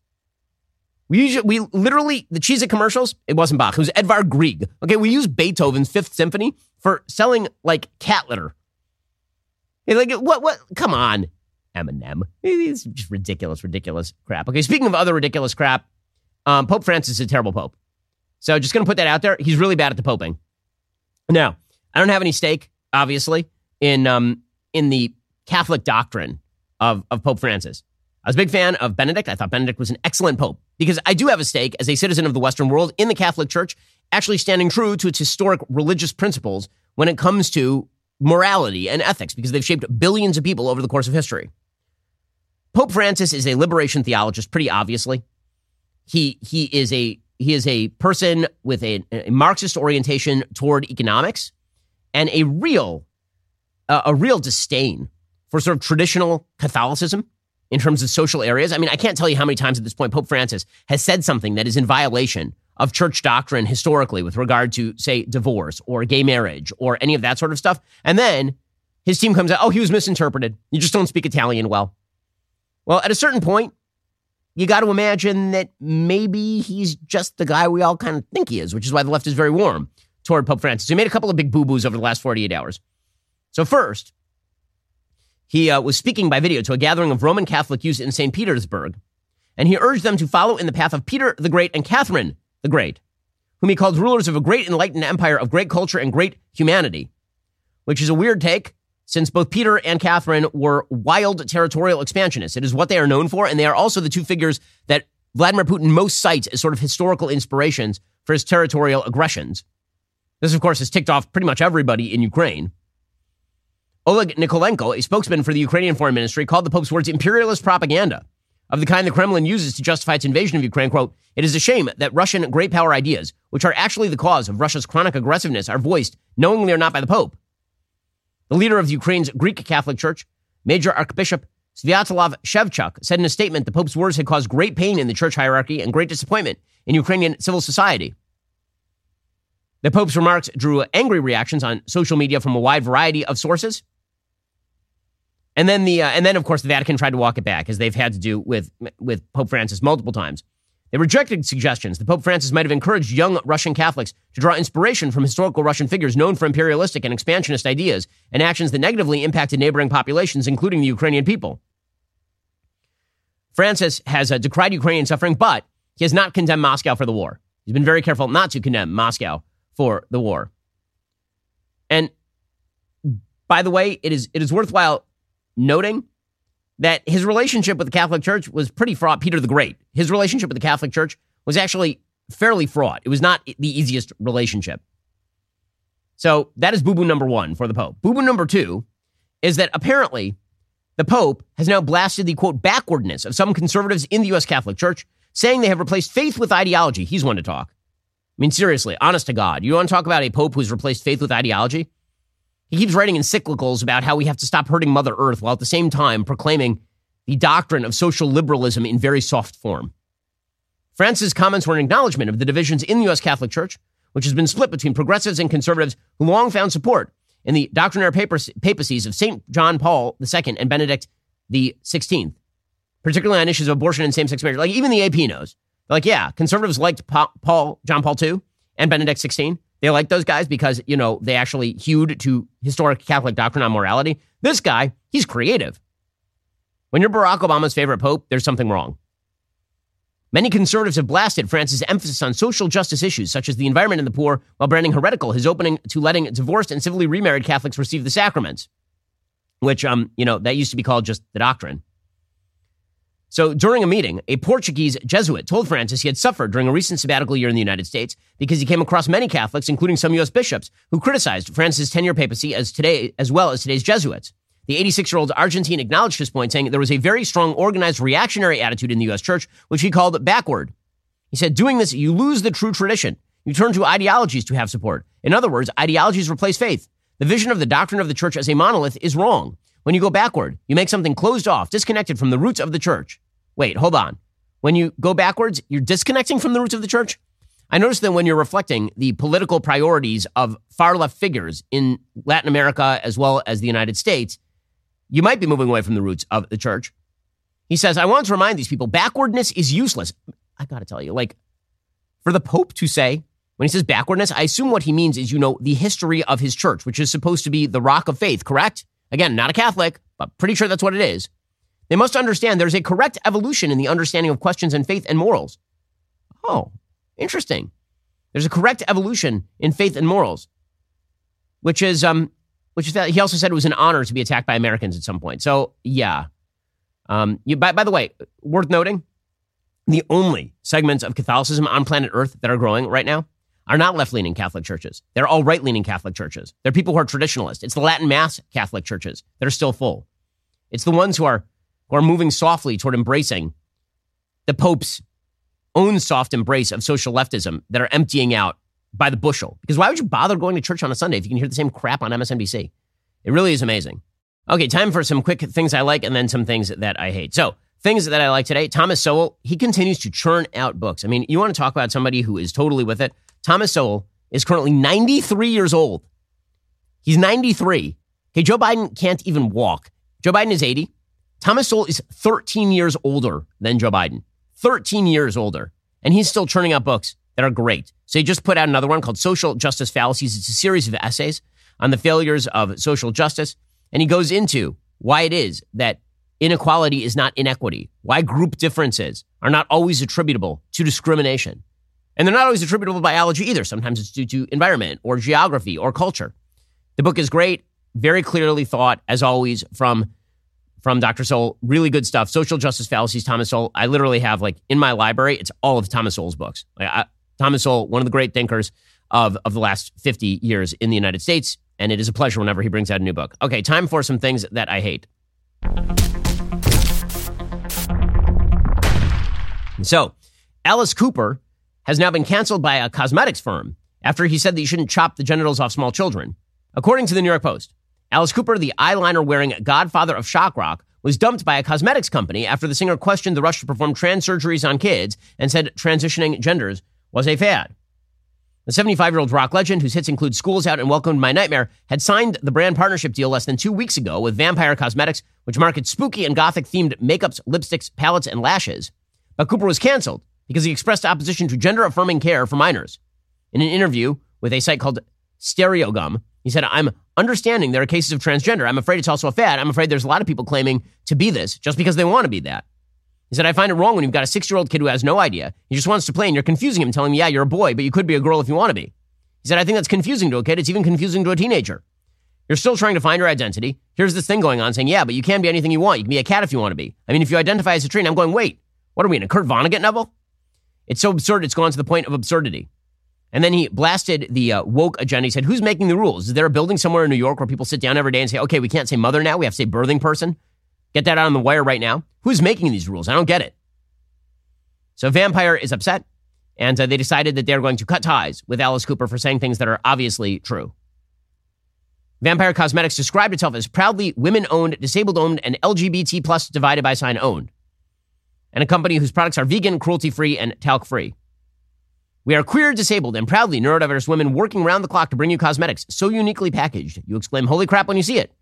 We usually, we literally, the Cheez-It commercials, it wasn't Bach, it was Edvard Grieg. Okay, we use Beethoven's Fifth Symphony for selling like cat litter. It's like, what, what, come on, Eminem. It's just ridiculous, ridiculous crap. Okay, speaking of other ridiculous crap, um, Pope Francis is a terrible pope. So just gonna put that out there. He's really bad at the poping. Now, I don't have any stake, obviously, in um, in the Catholic doctrine of, of Pope Francis. I was a big fan of Benedict. I thought Benedict was an excellent pope because I do have a stake as a citizen of the Western world in the Catholic Church, actually standing true to its historic religious principles when it comes to morality and ethics because they've shaped billions of people over the course of history. Pope Francis is a liberation theologist, pretty obviously. He he is a... He is a person with a, a Marxist orientation toward economics and a real, uh, a real disdain for sort of traditional Catholicism, in terms of social areas. I mean, I can't tell you how many times at this point Pope Francis has said something that is in violation of church doctrine historically with regard to, say, divorce or gay marriage or any of that sort of stuff. And then his team comes out, oh, he was misinterpreted. You just don't speak Italian well. Well, at a certain point, you got to imagine that maybe he's just the guy we all kind of think he is, which is why the left is very warm toward Pope Francis. He made a couple of big boo-boos over the last forty-eight hours. So first, he uh, was speaking by video to a gathering of Roman Catholic youth in Saint Petersburg, and he urged them to follow in the path of Peter the Great and Catherine the Great, whom he called rulers of a great enlightened empire of great culture and great humanity, which is a weird take, since both Peter and Catherine were wild territorial expansionists. It is what they are known for, and they are also the two figures that Vladimir Putin most cites as sort of historical inspirations for his territorial aggressions. This, of course, has ticked off pretty much everybody in Ukraine. Oleg Nikolenko, a spokesman for the Ukrainian Foreign Ministry, called the Pope's words imperialist propaganda of the kind the Kremlin uses to justify its invasion of Ukraine. Quote, it is a shame that Russian great power ideas, which are actually the cause of Russia's chronic aggressiveness, are voiced knowingly or not by the Pope. The leader of Ukraine's Greek Catholic Church, Major Archbishop Sviatoslav Shevchuk, said in a statement the Pope's words had caused great pain in the church hierarchy and great disappointment in Ukrainian civil society. The Pope's remarks drew angry reactions on social media from a wide variety of sources. And then, the, uh, and then, of course, the Vatican tried to walk it back, as they've had to do with, with Pope Francis multiple times. They rejected suggestions that Pope Francis might have encouraged young Russian Catholics to draw inspiration from historical Russian figures known for imperialistic and expansionist ideas and actions that negatively impacted neighboring populations, including the Ukrainian people. Francis has uh, decried Ukrainian suffering, but he has not condemned Moscow for the war. He's been very careful not to condemn Moscow for the war. And by the way, it is it is worthwhile noting that his relationship with the Catholic Church was pretty fraught. Peter the Great, his relationship with the Catholic Church was actually fairly fraught. It was not the easiest relationship. So that is boo-boo number one for the Pope. Boo-boo number two is that apparently the Pope has now blasted the, quote, backwardness of some conservatives in the U S Catholic Church, saying they have replaced faith with ideology. He's one to talk. I mean, seriously, honest to God, you want to talk about a Pope who's replaced faith with ideology? He keeps writing encyclicals about how we have to stop hurting Mother Earth while at the same time proclaiming the doctrine of social liberalism in very soft form. Francis' comments were an acknowledgement of the divisions in the U S Catholic Church, which has been split between progressives and conservatives who long found support in the doctrinaire papacies of Saint John Paul the Second and Benedict the Sixteenth, particularly on issues of abortion and same-sex marriage. Like, even the A P knows. They're like, yeah, conservatives liked Paul, John Paul the Second and Benedict the Sixteenth. They like those guys because, you know, they actually hewed to historic Catholic doctrine on morality. This guy, he's creative. When you're Barack Obama's favorite pope, there's something wrong. Many conservatives have blasted Francis' emphasis on social justice issues, such as the environment and the poor, while branding heretical his opening to letting divorced and civilly remarried Catholics receive the sacraments, which, um, you know, that used to be called just the doctrine. So during a meeting, a Portuguese Jesuit told Francis he had suffered during a recent sabbatical year in the United States because he came across many Catholics, including some U S bishops, who criticized Francis' ten-year papacy as today, as well as today's Jesuits. The eighty-six-year-old Argentine acknowledged this point, saying there was a very strong, organized, reactionary attitude in the U S church, which he called backward. He said, doing this, you lose the true tradition. You turn to ideologies to have support. In other words, ideologies replace faith. The vision of the doctrine of the church as a monolith is wrong. When you go backward, you make something closed off, disconnected from the roots of the church. Wait, hold on. When you go backwards, you're disconnecting from the roots of the church? I noticed that when you're reflecting the political priorities of far-left figures in Latin America as well as the United States, you might be moving away from the roots of the church. He says, I want to remind these people, backwardness is useless. I got to tell you, like, for the Pope to say, when he says backwardness, I assume what he means is, you know, the history of his church, which is supposed to be the rock of faith, correct? Again, not a Catholic, but pretty sure that's what it is. They must understand there's a correct evolution in the understanding of questions in faith and morals. Oh, interesting. There's a correct evolution in faith and morals, which is, um, which is that he also said it was an honor to be attacked by Americans at some point. So, yeah. Um, you, by, by the way, worth noting, the only segments of Catholicism on planet Earth that are growing right now are not left-leaning Catholic churches. They're all right-leaning Catholic churches. They're people who are traditionalists. It's the Latin Mass Catholic churches that are still full. It's the ones who are who are moving softly toward embracing the Pope's own soft embrace of social leftism that are emptying out by the bushel. Because why would you bother going to church on a Sunday if you can hear the same crap on M S N B C? It really is amazing. Okay, time for some quick things I like and then some things that I hate. So things that I like today, Thomas Sowell, he continues to churn out books. I mean, you want to talk about somebody who is totally with it. Thomas Sowell is currently ninety-three years old. He's ninety-three. Okay, Joe Biden can't even walk. Joe Biden is eighty. Thomas Sowell is thirteen years older than Joe Biden. thirteen years older. And he's still churning out books that are great. So he just put out another one called Social Justice Fallacies. It's a series of essays on the failures of social justice. And he goes into why it is that inequality is not inequity, why group differences are not always attributable to discrimination. And they're not always attributable to biology either. Sometimes it's due to environment or geography or culture. The book is great, very clearly thought, as always, from, from Doctor Sowell. Really good stuff. Social Justice Fallacies, Thomas Sowell. I literally have, like, in my library, it's all of Thomas Sowell's books. Like, I, Thomas Sowell, one of the great thinkers of, of the last fifty years in the United States, and it is a pleasure whenever he brings out a new book. Okay, time for some things that I hate. So, Alice Cooper has now been canceled by a cosmetics firm after he said that you shouldn't chop the genitals off small children. According to the New York Post, Alice Cooper, the eyeliner-wearing godfather of shock rock, was dumped by a cosmetics company after the singer questioned the rush to perform trans surgeries on kids and said transitioning genders was a fad. The seventy-five-year-old rock legend, whose hits include School's Out and Welcome to My Nightmare, had signed the brand partnership deal less than two weeks ago with Vampire Cosmetics, which markets spooky and gothic-themed makeups, lipsticks, palettes, and lashes. But Cooper was canceled because he expressed opposition to gender-affirming care for minors. In an interview with a site called Stereogum, he said, "I'm understanding there are cases of transgender. I'm afraid it's also a fad. I'm afraid there's a lot of people claiming to be this just because they want to be that." He said, "I find it wrong when you've got a six-year-old kid who has no idea. He just wants to play and you're confusing him, telling him, yeah, you're a boy, but you could be a girl if you want to be." He said, "I think that's confusing to a kid. It's even confusing to a teenager. You're still trying to find your identity. Here's this thing going on saying, yeah, but you can be anything you want. You can be a cat if you want to be. I mean, if you identify as a tree," and I'm going, wait, what are we in, a Kurt Vonnegut novel? It's so absurd, it's gone to the point of absurdity. And then he blasted the uh, woke agenda. He said, "Who's making the rules? Is there a building somewhere in New York where people sit down every day and say, okay, we can't say mother now. We have to say birthing person? Get that out on the wire right now. Who's making these rules? I don't get it." So Vampire is upset, and uh, they decided that they're going to cut ties with Alice Cooper for saying things that are obviously true. Vampire Cosmetics described itself as proudly women-owned, disabled-owned, and L G B T plus divided by sign owned, and a company whose products are vegan, cruelty-free, and talc-free. "We are queer, disabled, and proudly neurodiverse women working round the clock to bring you cosmetics so uniquely packaged. You exclaim, holy crap, when you see it,"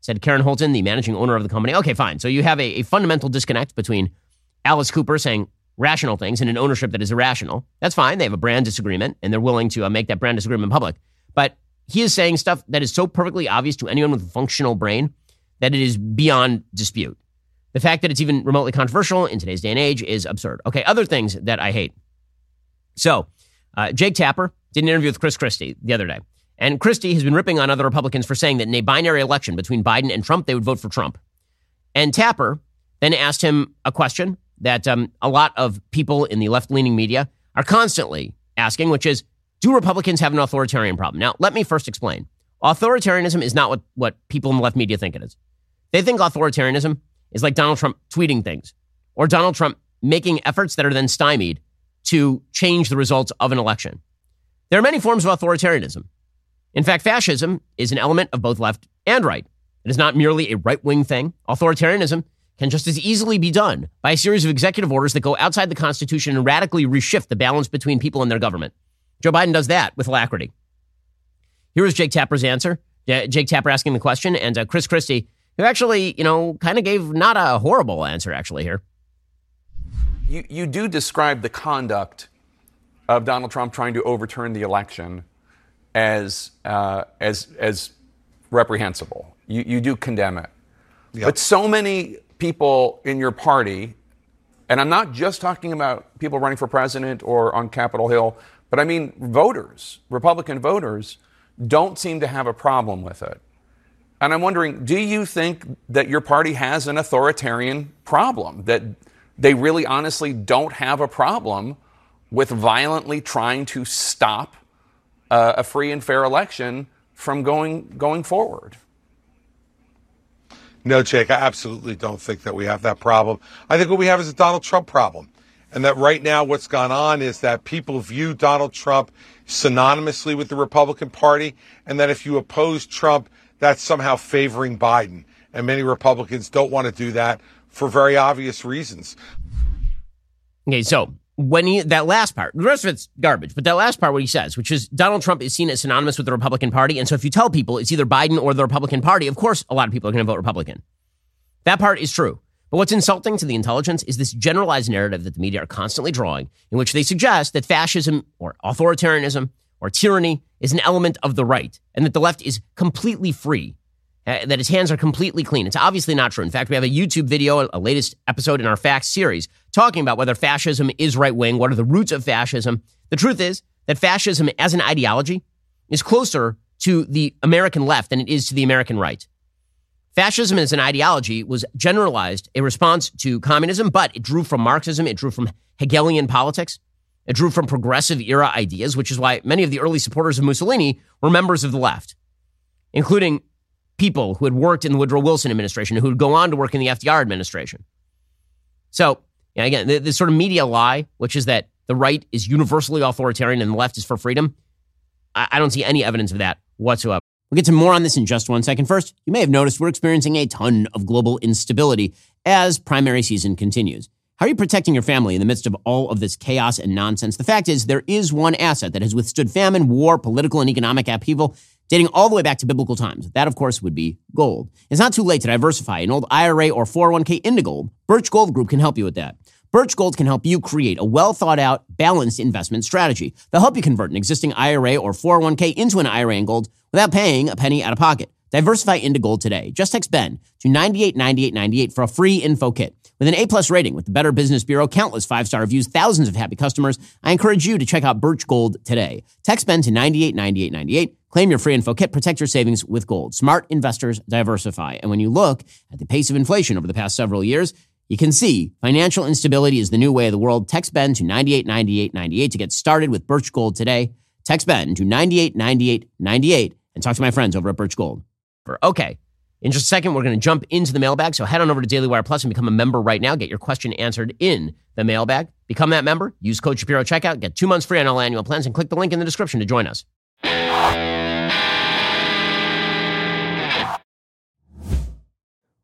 said Karen Holton, the managing owner of the company. Okay, fine. So you have a, a fundamental disconnect between Alice Cooper saying rational things and an ownership that is irrational. That's fine. They have a brand disagreement, and they're willing to uh, make that brand disagreement public. But he is saying stuff that is so perfectly obvious to anyone with a functional brain that it is beyond dispute. The fact that it's even remotely controversial in today's day and age is absurd. Okay, other things that I hate. So uh, Jake Tapper did an interview with Chris Christie the other day. And Christie has been ripping on other Republicans for saying that in a binary election between Biden and Trump, they would vote for Trump. And Tapper then asked him a question that um, a lot of people in the left-leaning media are constantly asking, which is, do Republicans have an authoritarian problem? Now, let me first explain. Authoritarianism is not what, what people in the left media think it is. They think authoritarianism is like Donald Trump tweeting things or Donald Trump making efforts that are then stymied to change the results of an election. There are many forms of authoritarianism. In fact, fascism is an element of both left and right. It is not merely a right-wing thing. Authoritarianism can just as easily be done by a series of executive orders that go outside the Constitution and radically reshift the balance between people and their government. Joe Biden does that with alacrity. Here is Jake Tapper's answer. Jake Tapper asking the question, and uh, Chris Christie, who actually, you know, kind of gave not a horrible answer actually here. You, you do describe the conduct of Donald Trump trying to overturn the election as uh, as as reprehensible. You you do condemn it. Yep. But so many people in your party, and I'm not just talking about people running for president or on Capitol Hill, but I mean voters, Republican voters, don't seem to have a problem with it. And I'm wondering, do you think that your party has an authoritarian problem, that they really honestly don't have a problem with violently trying to stop Uh, a free and fair election from going going forward? No, Jake, I absolutely don't think that we have that problem. I think what we have is a Donald Trump problem. And that right now what's gone on is that people view Donald Trump synonymously with the Republican Party, and that if you oppose Trump, that's somehow favoring Biden. and many Republicans don't want to do that for very obvious reasons. Okay, so when he, that last part, the rest of it's garbage, but that last part, what he says, which is Donald Trump is seen as synonymous with the Republican Party. And so if you tell people it's either Biden or the Republican Party, of course, a lot of people are going to vote Republican. That part is true. But what's insulting to the intelligence is this generalized narrative that the media are constantly drawing, in which they suggest that fascism or authoritarianism or tyranny is an element of the right, and that the left is completely free, uh, that its hands are completely clean. It's obviously not true. In fact, we have a YouTube video, a latest episode in our Facts series, talking about whether fascism is right-wing, what are the roots of fascism. The truth is that fascism as an ideology is closer to the American left than it is to the American right. Fascism as an ideology was generalized a response to communism, but it drew from Marxism, it drew from Hegelian politics, it drew from progressive era ideas, which is why many of the early supporters of Mussolini were members of the left, including people who had worked in the Woodrow Wilson administration, who would go on to work in the F D R administration. So again, this sort of media lie, which is that the right is universally authoritarian and the left is for freedom, I don't see any evidence of that whatsoever. We'll get to more on this in just one second. First, you may have noticed we're experiencing a ton of global instability as primary season continues. How are you protecting your family in the midst of all of this chaos and nonsense? The fact is, there is one asset that has withstood famine, war, political and economic upheaval, dating all the way back to biblical times. That, of course, would be gold. It's not too late to diversify an old I R A or four oh one k into gold. Birch Gold Group can help you with that. Birch Gold can help you create a well-thought-out, balanced investment strategy. They'll help you convert an existing I R A or four oh one k into an I R A in gold without paying a penny out of pocket. Diversify into gold today. Just text BEN to nine eight nine eight nine eight for a free info kit. With an A-plus rating with the Better Business Bureau, countless five-star reviews, thousands of happy customers, I encourage you to check out Birch Gold today. Text BEN to nine eight nine eight nine eight. Claim your free info kit. Protect your savings with gold. Smart investors diversify. And when you look at the pace of inflation over the past several years, you can see financial instability is the new way of the world. Text BEN to nine eight nine eight nine eight to get started with Birch Gold today. Text BEN to nine eight nine eight nine eight and talk to my friends over at Birch Gold. Okay. In just a second, we're going to jump into the mailbag. So head on over to Daily Wire Plus and become a member right now. Get your question answered in the mailbag. Become that member. Use code Shapiro checkout. Get two months free on all annual plans and click the link in the description to join us.